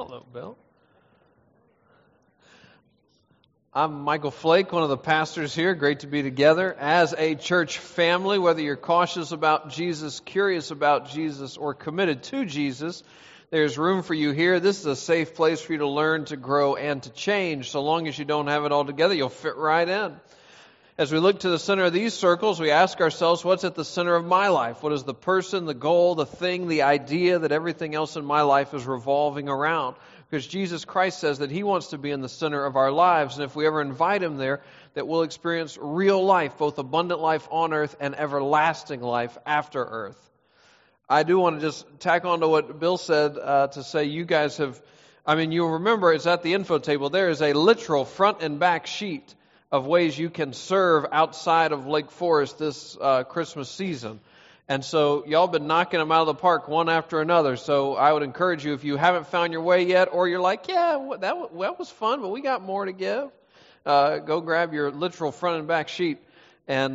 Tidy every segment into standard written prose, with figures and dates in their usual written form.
Hello, Bill. I'm Michael Flake, one of the pastors here. Great to be together as a church family. Whether you're cautious about Jesus, curious about Jesus, or committed to Jesus, there's room for you here. This is a safe place for you to learn, to grow, and to change. So long as you don't have it all together, you'll fit right in. As we look to the center of these circles, we ask ourselves, what's at the center of my life? What is the person, the goal, the thing, the idea that everything else in my life is revolving around? Because Jesus Christ says that He wants to be in the center of our lives. And if we ever invite Him there, that we'll experience real life, both abundant life on earth and everlasting life after earth. I do want to just tack on to what Bill said to say you guys have, you'll remember it's at the info table. There is a literal front and back sheet of ways you can serve outside of Lake Forest this Christmas season. And so y'all been knocking them out of the park one after another. So I would encourage you, if you haven't found your way yet, or you're like, yeah, that was fun, but we got more to give, go grab your literal front and back sheet and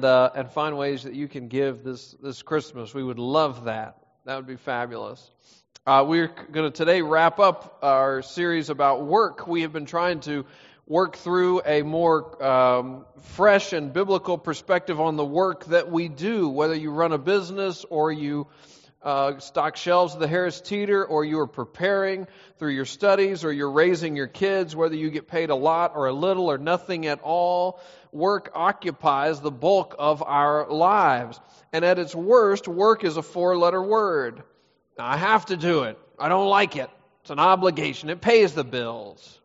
find ways that you can give this Christmas. We would love that. That would be fabulous. We're going to today wrap up our series about work. We have been trying to work through a more fresh and biblical perspective on the work that we do, whether you run a business or you stock shelves at the Harris Teeter, or you are preparing through your studies, or you're raising your kids, whether you get paid a lot or a little or nothing at all. Work occupies the bulk of our lives. And at its worst, work is a four-letter word. I have to do it. I don't like it. It's an obligation. It pays the bills.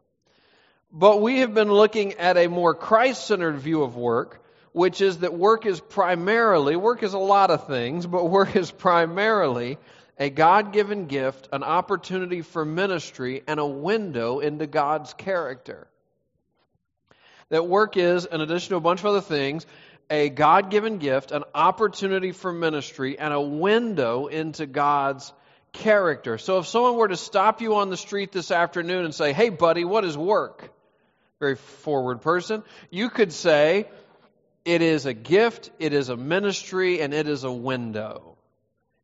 But we have been looking at a more Christ-centered view of work, which is that work is a lot of things, but work is primarily a God-given gift, an opportunity for ministry, and a window into God's character. That work is, in addition to a bunch of other things, a God-given gift, an opportunity for ministry, and a window into God's character. So if someone were to stop you on the street this afternoon and say, hey, buddy, what is work? Very forward person. You could say, it is a gift, it is a ministry, and it is a window.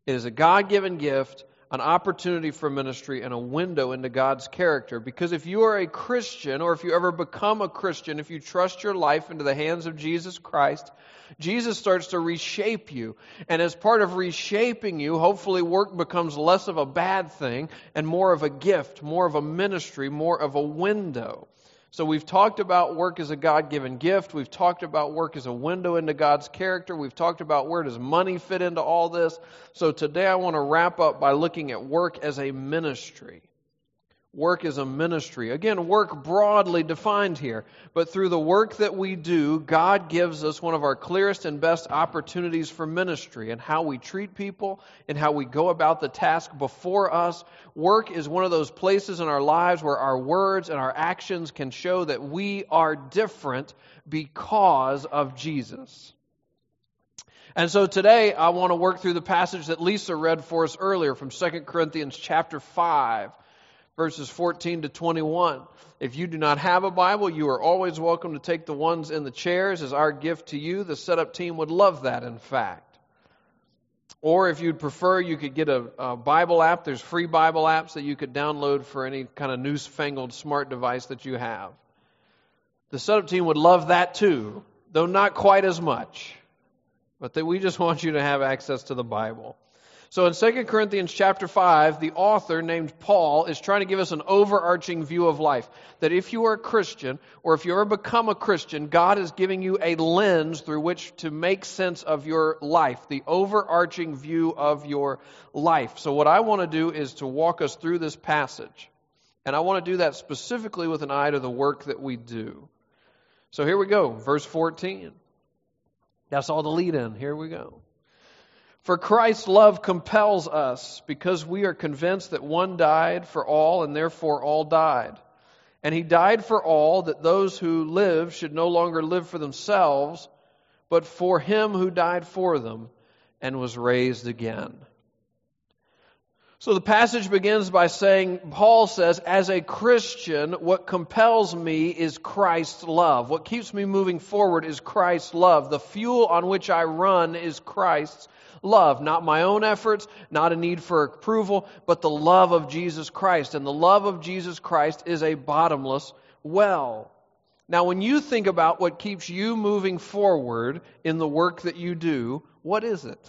It is a God-given gift, an opportunity for ministry, and a window into God's character. Because if you are a Christian, or if you ever become a Christian, if you trust your life into the hands of Jesus Christ, Jesus starts to reshape you. And as part of reshaping you, hopefully work becomes less of a bad thing and more of a gift, more of a ministry, more of a window. So we've talked about work as a God-given gift. We've talked about work as a window into God's character. We've talked about where does money fit into all this. So today I want to wrap up by looking at work as a ministry. Work as a ministry. Again, work broadly defined here. But through the work that we do, God gives us one of our clearest and best opportunities for ministry. And how we treat people and how we go about the task before us. Work is one of those places in our lives where our words and our actions can show that we are different because of Jesus. And so today I want to work through the passage that Lisa read for us earlier from 2 Corinthians chapter 5. Verses 14 to 21. If you do not have a Bible, you are always welcome to take the ones in the chairs as our gift to you. The setup team would love that, in fact. Or if you'd prefer, you could get a Bible app. There's free Bible apps that you could download for any kind of newfangled smart device that you have. The setup team would love that too, though not quite as much. But we just want you to have access to the Bible. So in 2 Corinthians chapter 5, the author named Paul is trying to give us an overarching view of life. That if you are a Christian, or if you ever become a Christian, God is giving you a lens through which to make sense of your life. The overarching view of your life. So what I want to do is to walk us through this passage. And I want to do that specifically with an eye to the work that we do. So here we go, verse 14. That's all the lead in. Here we go. For Christ's love compels us, because we are convinced that one died for all, and therefore all died. And He died for all, that those who live should no longer live for themselves, but for Him who died for them and was raised again. So the passage begins by saying, Paul says, as a Christian, what compels me is Christ's love. What keeps me moving forward is Christ's love. The fuel on which I run is Christ's love, not my own efforts, not a need for approval, but the love of Jesus Christ. And the love of Jesus Christ is a bottomless well. Now, when you think about what keeps you moving forward in the work that you do, what is it?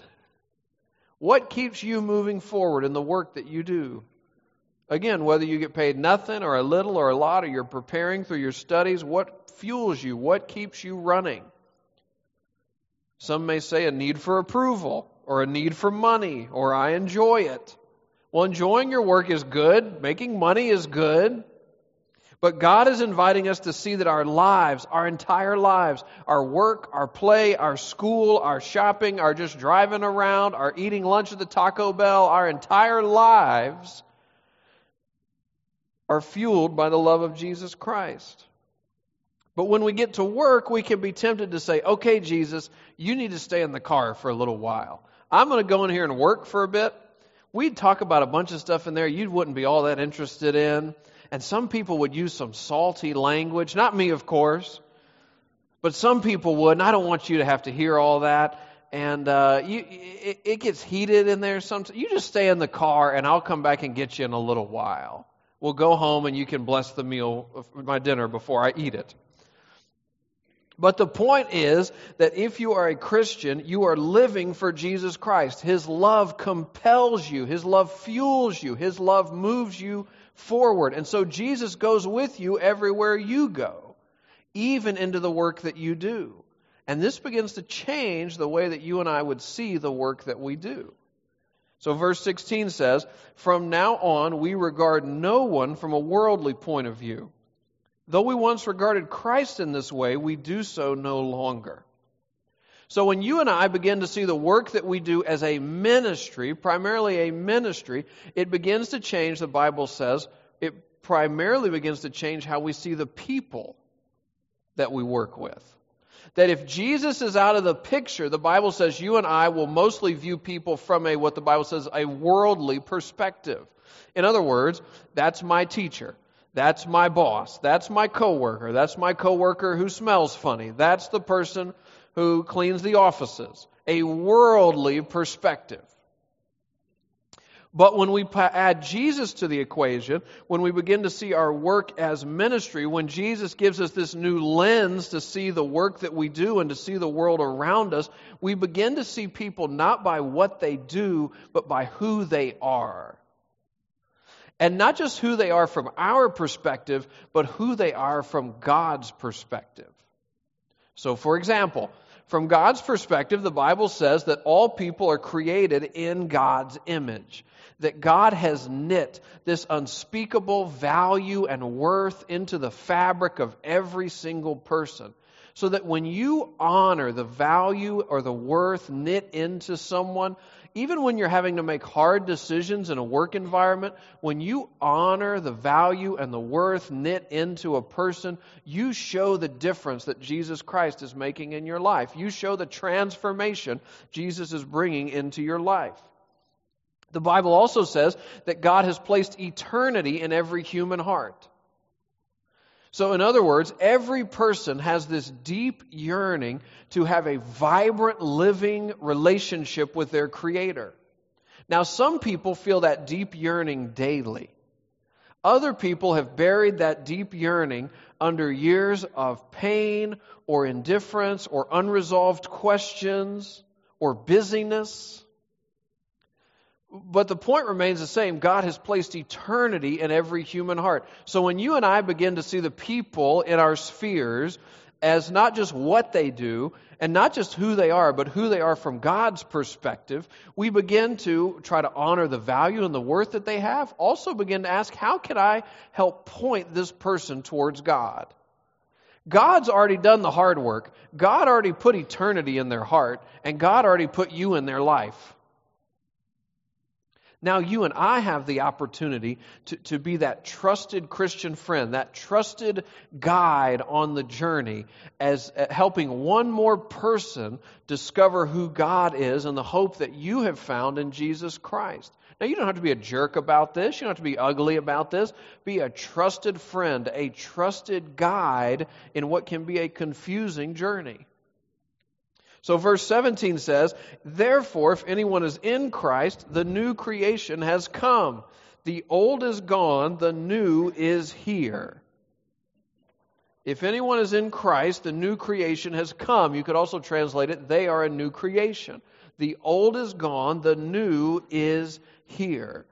What keeps you moving forward in the work that you do? Again, whether you get paid nothing or a little or a lot, or you're preparing through your studies, what fuels you? What keeps you running? Some may say a need for approval or a need for money or I enjoy it. Well, enjoying your work is good. Making money is good. But God is inviting us to see that our lives, our entire lives, our work, our play, our school, our shopping, our just driving around, our eating lunch at the Taco Bell, our entire lives are fueled by the love of Jesus Christ. But when we get to work, we can be tempted to say, okay, Jesus, you need to stay in the car for a little while. I'm going to go in here and work for a bit. We'd talk about a bunch of stuff in there you wouldn't be all that interested in. And some people would use some salty language. Not me, of course. But some people would. And I don't want you to have to hear all that. And it gets heated in there sometimes. You just stay in the car and I'll come back and get you in a little while. We'll go home and you can bless the meal, my dinner, before I eat it. But the point is that if you are a Christian, you are living for Jesus Christ. His love compels you. His love fuels you. His love moves you forward. And so Jesus goes with you everywhere you go, even into the work that you do. And this begins to change the way that you and I would see the work that we do. So verse 16 says, "From now on we regard no one from a worldly point of view. Though we once regarded Christ in this way, we do so no longer." So when you and I begin to see the work that we do as a ministry, primarily a ministry, it begins to change, the Bible says, it primarily begins to change how we see the people that we work with. That if Jesus is out of the picture, the Bible says you and I will mostly view people from a, what the Bible says, a worldly perspective. In other words, that's my teacher. That's my boss. That's my coworker. That's my coworker who smells funny. That's the person who cleans the offices. A worldly perspective. But when we add Jesus to the equation, when we begin to see our work as ministry, when Jesus gives us this new lens to see the work that we do and to see the world around us, we begin to see people not by what they do, but by who they are. And not just who they are from our perspective, but who they are from God's perspective. So, for example, from God's perspective, the Bible says that all people are created in God's image. That God has knit this unspeakable value and worth into the fabric of every single person. So that when you honor the value or the worth knit into someone, even when you're having to make hard decisions in a work environment, when you honor the value and the worth knit into a person, you show the difference that Jesus Christ is making in your life. You show the transformation Jesus is bringing into your life. The Bible also says that God has placed eternity in every human heart. So in other words, every person has this deep yearning to have a vibrant, living relationship with their Creator. Now, some people feel that deep yearning daily. Other people have buried that deep yearning under years of pain or indifference or unresolved questions or busyness. But the point remains the same. God has placed eternity in every human heart. So when you and I begin to see the people in our spheres as not just what they do and not just who they are, but who they are from God's perspective, we begin to try to honor the value and the worth that they have. Also begin to ask, how can I help point this person towards God? God's already done the hard work. God already put eternity in their heart, and God already put you in their life. Now you and I have the opportunity to be that trusted Christian friend, that trusted guide on the journey as helping one more person discover who God is and the hope that you have found in Jesus Christ. Now you don't have to be a jerk about this. You don't have to be ugly about this. Be a trusted friend, a trusted guide in what can be a confusing journey. So verse 17 says, therefore, if anyone is in Christ, the new creation has come. The old is gone, the new is here. If anyone is in Christ, the new creation has come. You could also translate it, they are a new creation. The old is gone, the new is here.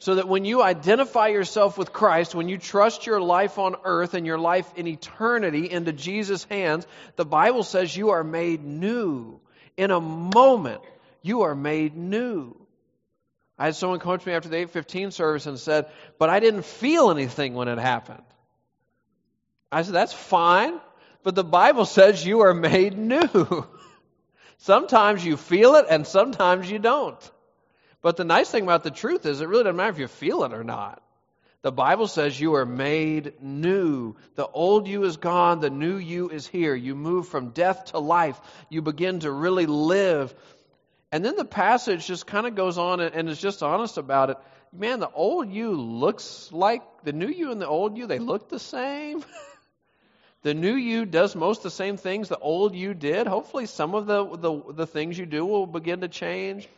So that when you identify yourself with Christ, when you trust your life on earth and your life in eternity into Jesus' hands, the Bible says you are made new. In a moment, you are made new. I had someone come up to me after the 8:15 service and said, but I didn't feel anything when it happened. I said, that's fine, but the Bible says you are made new. Sometimes you feel it and sometimes you don't. But the nice thing about the truth is it really doesn't matter if you feel it or not. The Bible says you are made new. The old you is gone. The new you is here. You move from death to life. You begin to really live. And then the passage just kind of goes on and is just honest about it. Man, the old you looks like the new you and the old you, they look the same. The new you does most of the same things the old you did. Hopefully some of the things you do will begin to change.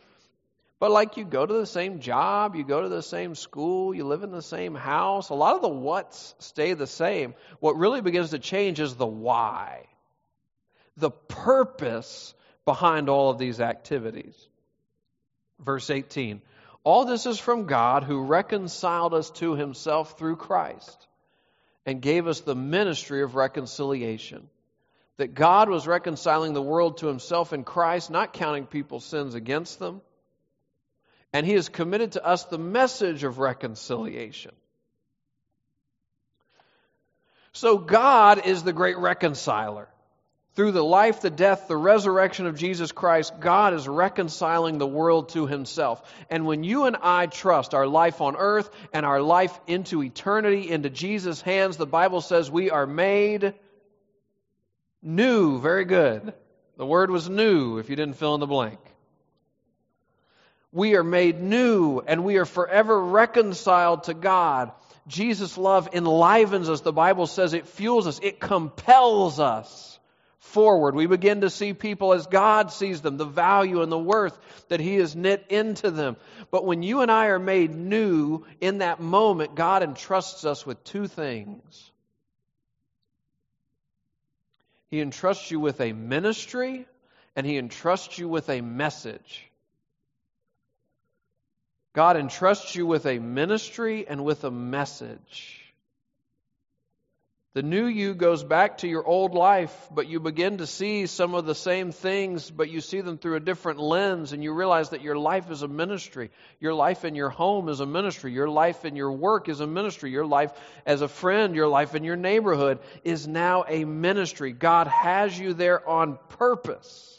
But like you go to the same job, you go to the same school, you live in the same house. A lot of the what's stay the same. What really begins to change is the why. The purpose behind all of these activities. Verse 18. All this is from God who reconciled us to himself through Christ and gave us the ministry of reconciliation. That God was reconciling the world to himself in Christ, not counting people's sins against them. And he has committed to us the message of reconciliation. So God is the great reconciler. Through the life, the death, the resurrection of Jesus Christ, God is reconciling the world to himself. And when you and I trust our life on earth and our life into eternity, into Jesus' hands, the Bible says we are made new. Very good. The word was new, if you didn't fill in the blank. We are made new, and we are forever reconciled to God. Jesus' love enlivens us. The Bible says it fuels us. It compels us forward. We begin to see people as God sees them, the value and the worth that He has knit into them. But when you and I are made new, in that moment, God entrusts us with two things. He entrusts you with a ministry, and He entrusts you with a message. God entrusts you with a ministry and with a message. The new you goes back to your old life, but you begin to see some of the same things, but you see them through a different lens, and you realize that your life is a ministry. Your life in your home is a ministry. Your life in your work is a ministry. Your life as a friend, your life in your neighborhood is now a ministry. God has you there on purpose.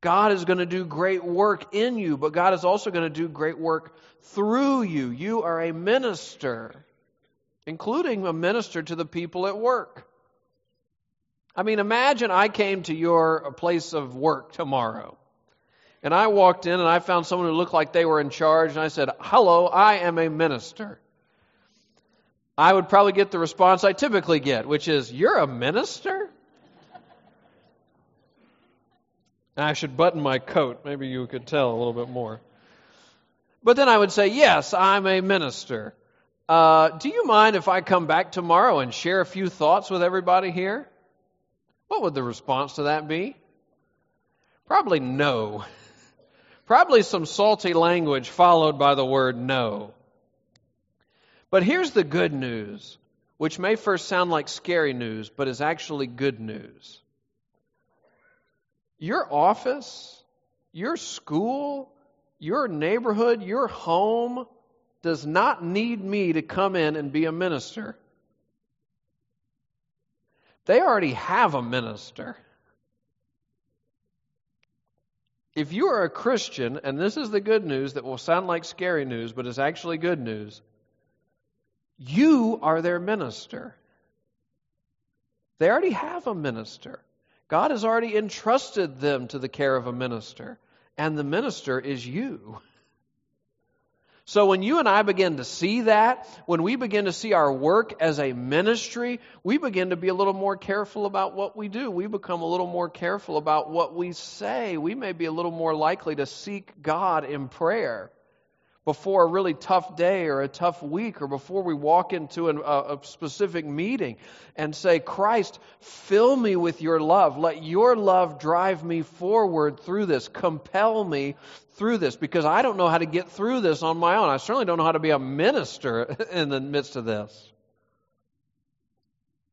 God is going to do great work in you, but God is also going to do great work through you. You are a minister, including a minister to the people at work. I mean, imagine I came to your place of work tomorrow, and I walked in and I found someone who looked like they were in charge, and I said, hello, I am a minister. I would probably get the response I typically get, which is, you're a minister? And I should button my coat. Maybe you could tell a little bit more. But then I would say, yes, I'm a minister. Do you mind if I come back tomorrow and share a few thoughts with everybody here? What would the response to that be? Probably no. Probably some salty language followed by the word no. But here's the good news, which may first sound like scary news, but is actually good news. Your office, your school, your neighborhood, your home does not need me to come in and be a minister. They already have a minister. If you are a Christian, and this is the good news that will sound like scary news, but is actually good news, you are their minister. They already have a minister. God has already entrusted them to the care of a minister, and the minister is you. So when you and I begin to see that, when we begin to see our work as a ministry, we begin to be a little more careful about what we do. We become a little more careful about what we say. We may be a little more likely to seek God in prayer before a really tough day or a tough week, or before we walk into a specific meeting, and say, Christ, fill me with your love. Let your love drive me forward through this. Compel me through this, because I don't know how to get through this on my own. I certainly don't know how to be a minister in the midst of this.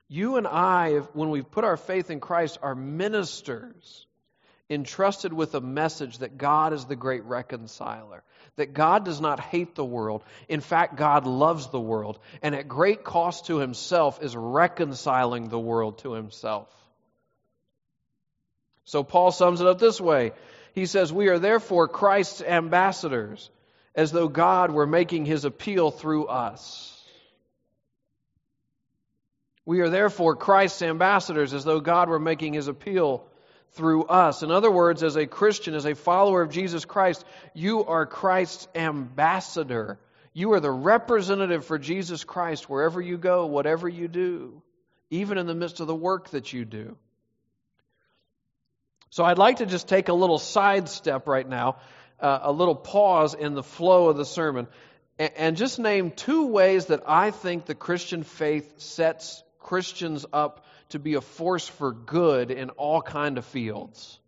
You and I, when we put our faith in Christ, are ministers entrusted with a message that God is the great reconciler, that God does not hate the world. In fact, God loves the world, and at great cost to himself is reconciling the world to himself. So Paul sums it up this way. He says, we are therefore Christ's ambassadors, as though God were making his appeal through us. We are therefore Christ's ambassadors, as though God were making his appeal through us. In other words, as a Christian, as a follower of Jesus Christ, you are Christ's ambassador. You are the representative for Jesus Christ wherever you go, whatever you do, even in the midst of the work that you do. So I'd like to just take a little sidestep right now, a little pause in the flow of the sermon, and just name two ways that I think the Christian faith sets Christians up to be a force for good in all kind of fields.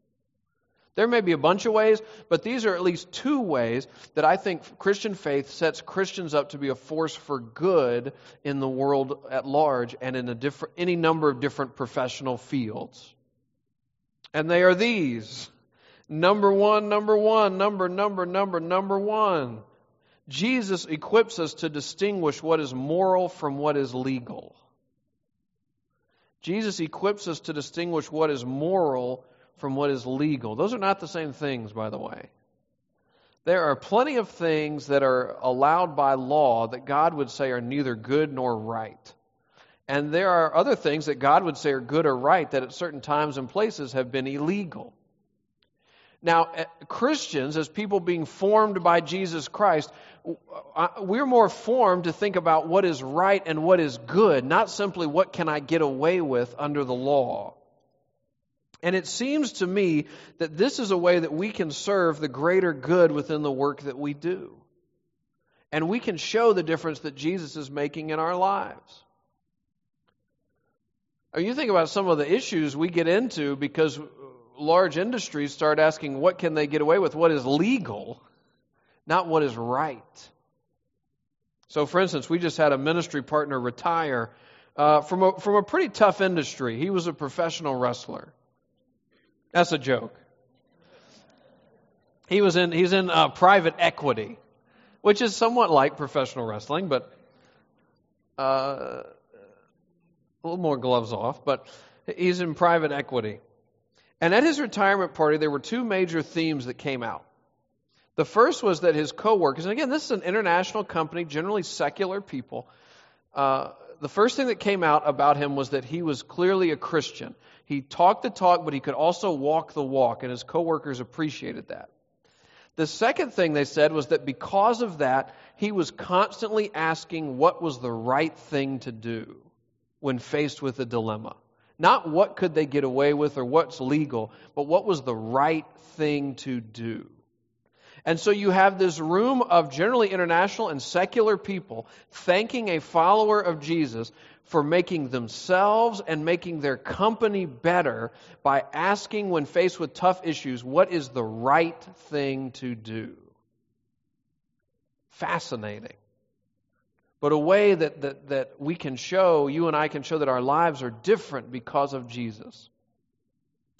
There may be a bunch of ways, but these are at least two ways that I think Christian faith sets Christians up to be a force for good in the world at large and in any number of different professional fields. And they are these. Number one. Jesus equips us to distinguish what is moral from what is legal. Jesus equips us to distinguish what is moral from what is legal. Those are not the same things, by the way. There are plenty of things that are allowed by law that God would say are neither good nor right. And there are other things that God would say are good or right that at certain times and places have been illegal. Now, Christians, as people being formed by Jesus Christ, we're more formed to think about what is right and what is good, not simply what can I get away with under the law. And it seems to me that this is a way that we can serve the greater good within the work that we do. And we can show the difference that Jesus is making in our lives. You think about some of the issues we get into because large industries start asking what can they get away with, what is legal, not what is right. So, for instance, we just had a ministry partner retire from a pretty tough industry. He was a professional wrestler. That's a joke. He's in private equity, which is somewhat like professional wrestling, but a little more gloves off. But he's in private equity. And at his retirement party, there were two major themes that came out. The first was that his coworkers, and again, this is an international company, generally secular people. The first thing that came out about him was that he was clearly a Christian. He talked the talk, but he could also walk the walk, and his coworkers appreciated that. The second thing they said was that because of that, he was constantly asking what was the right thing to do when faced with a dilemma. Not what could they get away with or what's legal, but what was the right thing to do. And so you have this room of generally international and secular people thanking a follower of Jesus for making themselves and making their company better by asking, when faced with tough issues, what is the right thing to do. Fascinating. But a way that we can show, you and I can show that our lives are different because of Jesus.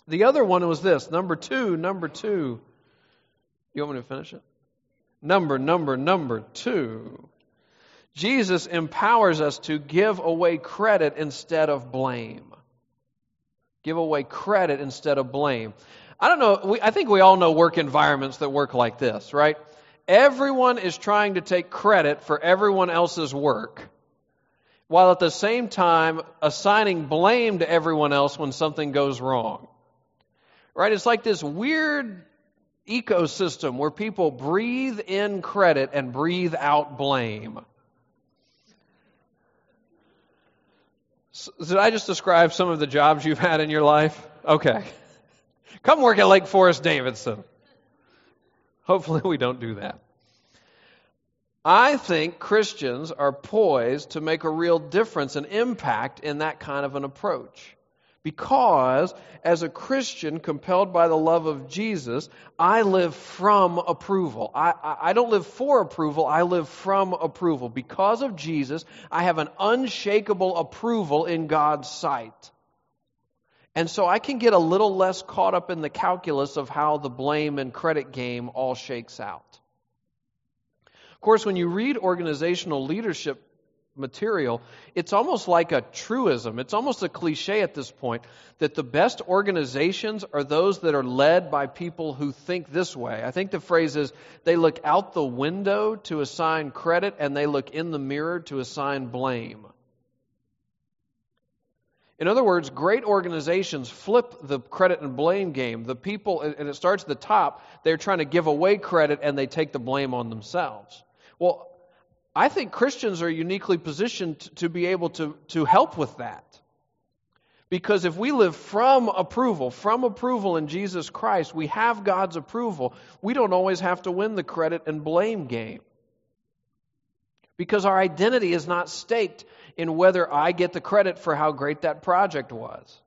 The other one was this, number two. You want me to finish it? Number two. Jesus empowers us to give away credit instead of blame. Give away credit instead of blame. I don't know, I think we all know work environments that work like this, right? Everyone is trying to take credit for everyone else's work, while at the same time assigning blame to everyone else when something goes wrong. Right? It's like this weird ecosystem where people breathe in credit and breathe out blame. Did I just describe some of the jobs you've had in your life? Okay. Come work at Lake Forest Davidson. Hopefully we don't do that. I think Christians are poised to make a real difference and impact in that kind of an approach. Because as a Christian compelled by the love of Jesus, I live from approval. I don't live for approval, I live from approval. Because of Jesus, I have an unshakable approval in God's sight. And so I can get a little less caught up in the calculus of how the blame and credit game all shakes out. Of course, when you read organizational leadership material, it's almost like a truism. It's almost a cliche at this point that the best organizations are those that are led by people who think this way. I think the phrase is, they look out the window to assign credit and they look in the mirror to assign blame. In other words, great organizations flip the credit and blame game. The people, and it starts at the top, they're trying to give away credit and they take the blame on themselves. Well, I think Christians are uniquely positioned to be able to help with that. Because if we live from approval in Jesus Christ, we have God's approval. We don't always have to win the credit and blame game. Because our identity is not staked in whether I get the credit for how great that project was.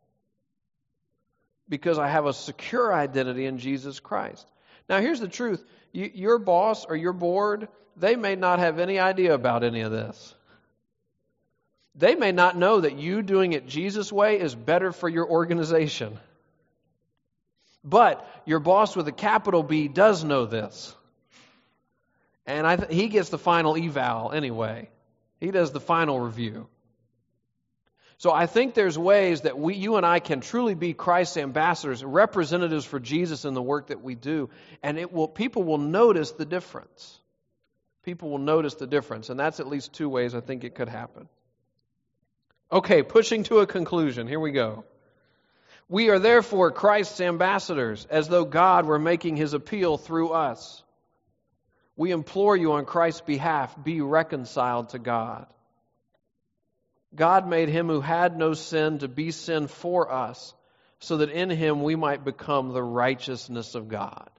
Because I have a secure identity in Jesus Christ. Now here's the truth. Your boss or your board, they may not have any idea about any of this. They may not know that you doing it Jesus' way is better for your organization. But your boss with a capital B does know this. And he gets the final eval anyway. He does the final review. So I think there's ways that you and I can truly be Christ's ambassadors, representatives for Jesus in the work that we do. And people will notice the difference. People will notice the difference. And that's at least two ways I think it could happen. Okay, pushing to a conclusion. Here we go. We are therefore Christ's ambassadors, as though God were making his appeal through us. We implore you on Christ's behalf, be reconciled to God. God made him who had no sin to be sin for us, so that in him we might become the righteousness of God.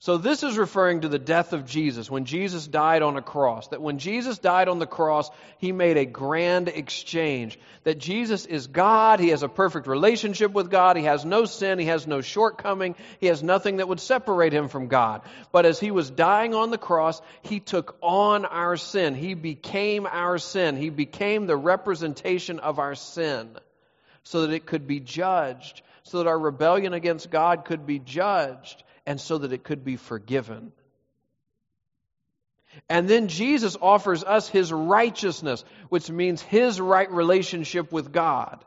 So this is referring to the death of Jesus, when Jesus died on a cross. That when Jesus died on the cross, he made a grand exchange. That Jesus is God, he has a perfect relationship with God, he has no sin, he has no shortcoming, he has nothing that would separate him from God. But as he was dying on the cross, he took on our sin. He became our sin. He became the representation of our sin so that it could be judged, so that our rebellion against God could be judged, and so that it could be forgiven. And then Jesus offers us his righteousness, which means his right relationship with God.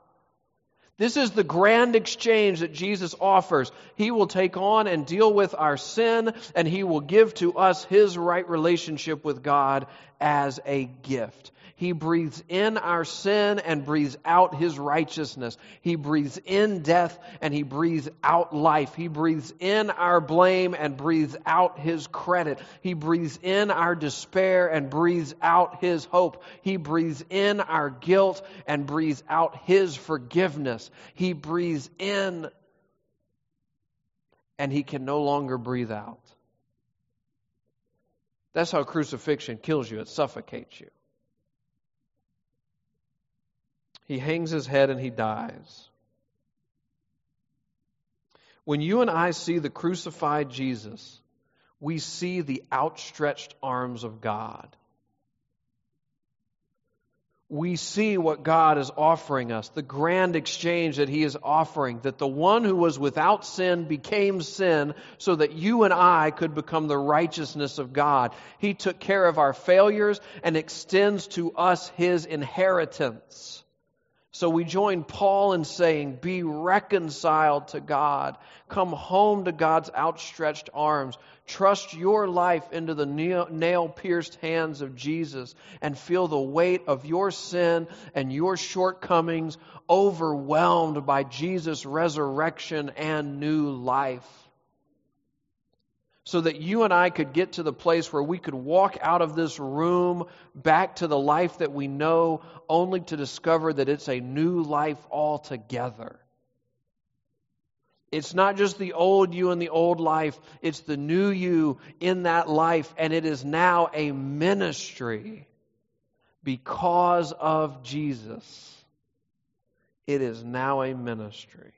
This is the grand exchange that Jesus offers. He will take on and deal with our sin, and he will give to us his right relationship with God as a gift. He breathes in our sin and breathes out his righteousness. He breathes in death and he breathes out life. He breathes in our blame and breathes out his credit. He breathes in our despair and breathes out his hope. He breathes in our guilt and breathes out his forgiveness. He breathes in and he can no longer breathe out. That's how crucifixion kills you. It suffocates you. He hangs his head and he dies. When you and I see the crucified Jesus, we see the outstretched arms of God. We see what God is offering us, the grand exchange that he is offering, that the one who was without sin became sin so that you and I could become the righteousness of God. He took care of our failures and extends to us his inheritance. So we join Paul in saying, be reconciled to God. Come home to God's outstretched arms. Trust your life into the nail-pierced hands of Jesus and feel the weight of your sin and your shortcomings overwhelmed by Jesus' resurrection and new life. so that you and I could get to the place where we could walk out of this room back to the life that we know, only to discover that it's a new life altogether. It's not just the old you and the old life. It's the new you in that life. And it is now a ministry because of Jesus. It is now a ministry.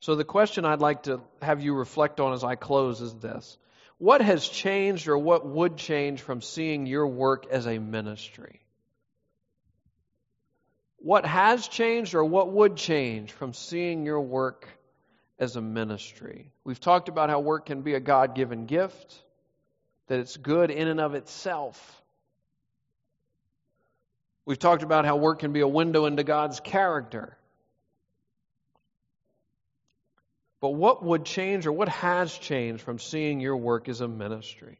So the question I'd like to have you reflect on as I close is this. What has changed, or what would change, from seeing your work as a ministry? What has changed, or what would change, from seeing your work as a ministry? We've talked about how work can be a God-given gift, that it's good in and of itself. We've talked about how work can be a window into God's character. But what would change, or what has changed, from seeing your work as a ministry?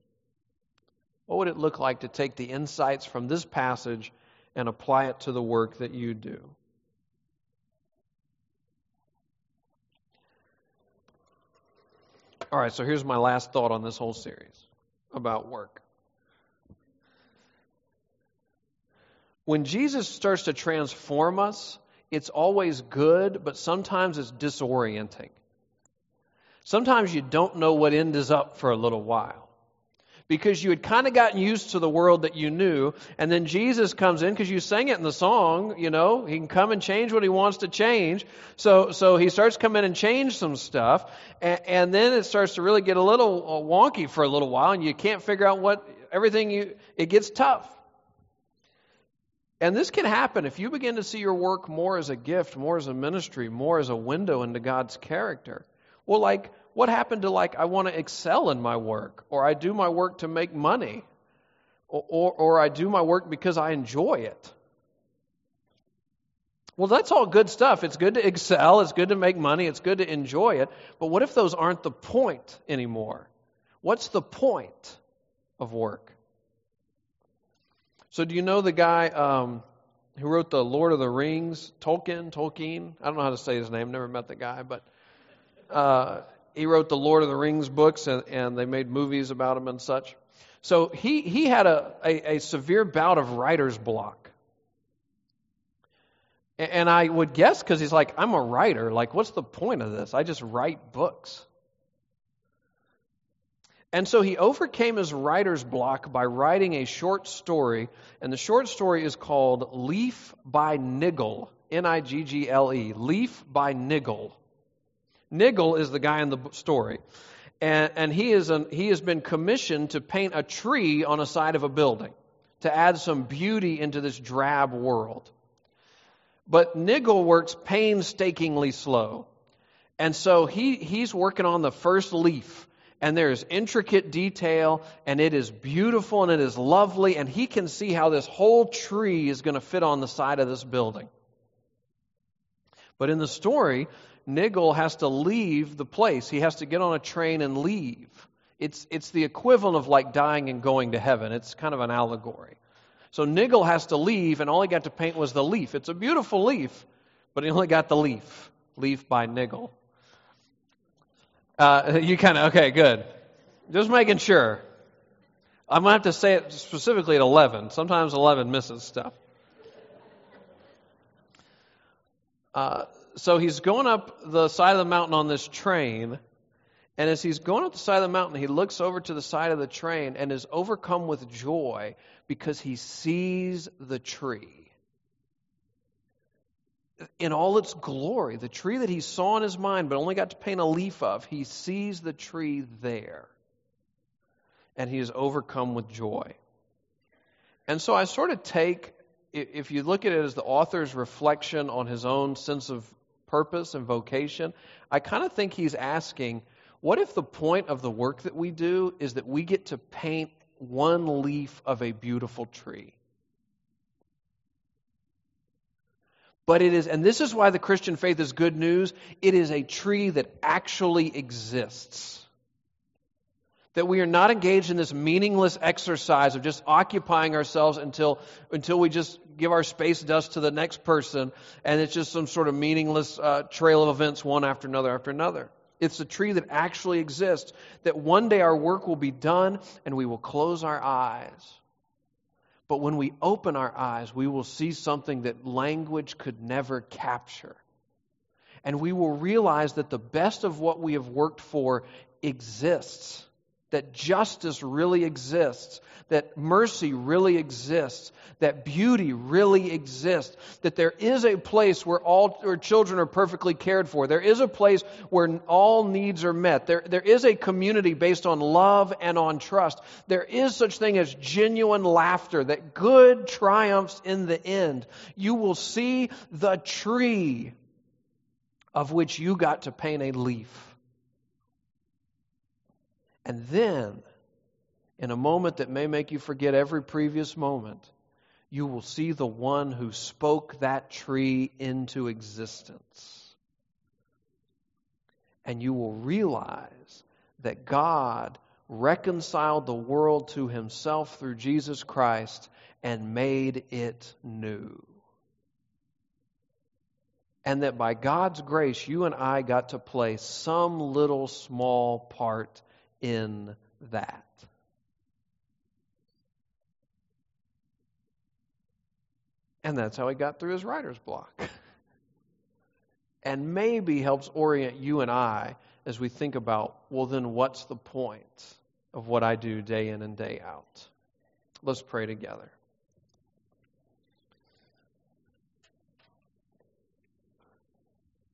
What would it look like to take the insights from this passage and apply it to the work that you do? All right, so here's my last thought on this whole series about work. When Jesus starts to transform us, it's always good, but sometimes it's disorienting. Sometimes you don't know what end is up for a little while, because you had kind of gotten used to the world that you knew, and then Jesus comes in, because you sang it in the song, you know, he can come and change what he wants to change. So he starts to come in and change some stuff, and then it starts to really get a little wonky for a little while, and you can't figure out it gets tough. And this can happen if you begin to see your work more as a gift, more as a ministry, more as a window into God's character. Well, what happened to I want to excel in my work, or I do my work to make money, or I do my work because I enjoy it? Well, that's all good stuff. It's good to excel. It's good to make money. It's good to enjoy it. But what if those aren't the point anymore? What's the point of work? So do you know the guy who wrote the Lord of the Rings, Tolkien? I don't know how to say his name. Never met the guy, but he wrote the Lord of the Rings books, and they made movies about him and such. So he had a severe bout of writer's block. And I would guess, because he's like, I'm a writer. What's the point of this? I just write books. And so he overcame his writer's block by writing a short story, and the short story is called Leaf by Niggle, N-I-G-G-L-E, Leaf by Niggle. Niggle is the guy in the story, and he has been commissioned to paint a tree on a side of a building to add some beauty into this drab world. But Niggle works painstakingly slow, and so he's working on the first leaf. And there is intricate detail, and it is beautiful, and it is lovely, and he can see how this whole tree is going to fit on the side of this building. But in the story, Niggle has to leave the place. He has to get on a train and leave. It's the equivalent of dying and going to heaven. It's kind of an allegory. So Niggle has to leave, and all he got to paint was the leaf. It's a beautiful leaf, but he only got the leaf. Leaf by Niggle. Okay, good. Just making sure. I'm going to have to say it specifically at 11. Sometimes 11 misses stuff. So he's going up the side of the mountain on this train, and as he's going up the side of the mountain, he looks over to the side of the train and is overcome with joy because he sees the tree. In all its glory, the tree that he saw in his mind but only got to paint a leaf of, he sees the tree there. And he is overcome with joy. And so I sort of take, if you look at it as the author's reflection on his own sense of purpose and vocation, I kind of think he's asking, what if the point of the work that we do is that we get to paint one leaf of a beautiful tree? But it is, and this is why the Christian faith is good news, it is a tree that actually exists. That we are not engaged in this meaningless exercise of just occupying ourselves until we just give our space dust to the next person, and it's just some sort of meaningless trail of events, one after another. It's a tree that actually exists, that one day our work will be done and we will close our eyes. But when we open our eyes, we will see something that language could never capture. And we will realize that the best of what we have worked for exists. That justice really exists, that mercy really exists, that beauty really exists, that there is a place where all our children are perfectly cared for. There is a place where all needs are met. There is a community based on love and on trust. There is such thing as genuine laughter, that good triumphs in the end. You will see the tree of which you got to paint a leaf. And then, in a moment that may make you forget every previous moment, you will see the one who spoke that tree into existence. And you will realize that God reconciled the world to himself through Jesus Christ and made it new. And that by God's grace, you and I got to play some little small part in that. And that's how he got through his writer's block. And maybe helps orient you and I as we think about, well, then what's the point of what I do day in and day out? Let's pray together.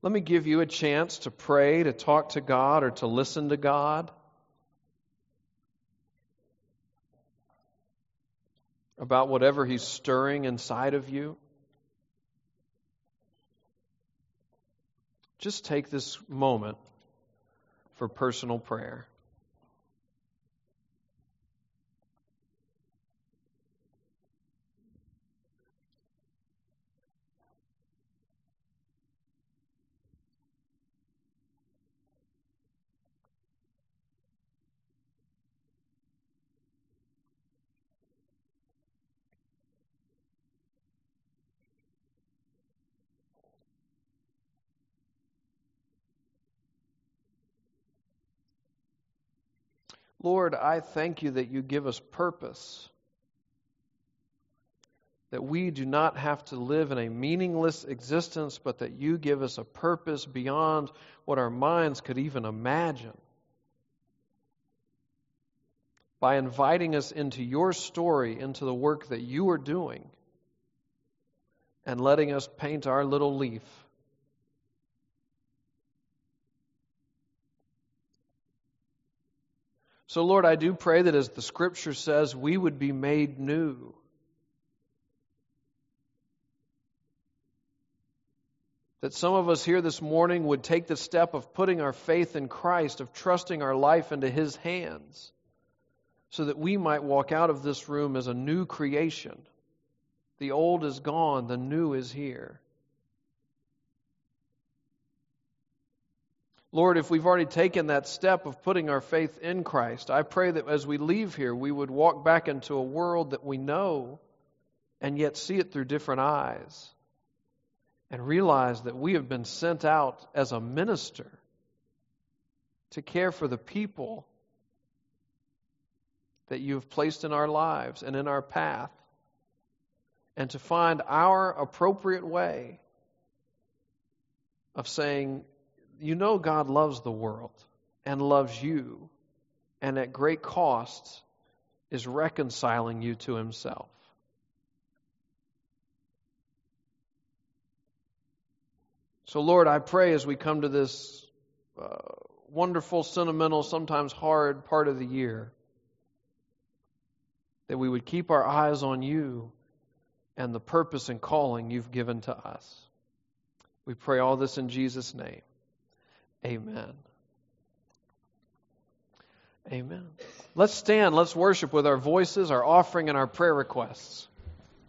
Let me give you a chance to pray, to talk to God, or to listen to God about whatever he's stirring inside of you. Just take this moment for personal prayer. Lord, I thank you that you give us purpose, that we do not have to live in a meaningless existence, but that you give us a purpose beyond what our minds could even imagine. By inviting us into your story, into the work that you are doing, and letting us paint our little leaf. So, Lord, I do pray that as the Scripture says, we would be made new. That some of us here this morning would take the step of putting our faith in Christ, of trusting our life into His hands, so that we might walk out of this room as a new creation. The old is gone, the new is here. Lord, if we've already taken that step of putting our faith in Christ, I pray that as we leave here, we would walk back into a world that we know and yet see it through different eyes and realize that we have been sent out as a minister to care for the people that you have placed in our lives and in our path, and to find our appropriate way of saying, you know, God loves the world and loves you, and at great cost is reconciling you to himself. So, Lord, I pray as we come to this wonderful, sentimental, sometimes hard part of the year, that we would keep our eyes on you and the purpose and calling you've given to us. We pray all this in Jesus' name. Amen. Amen. Let's stand. Let's worship with our voices, our offering, and our prayer requests.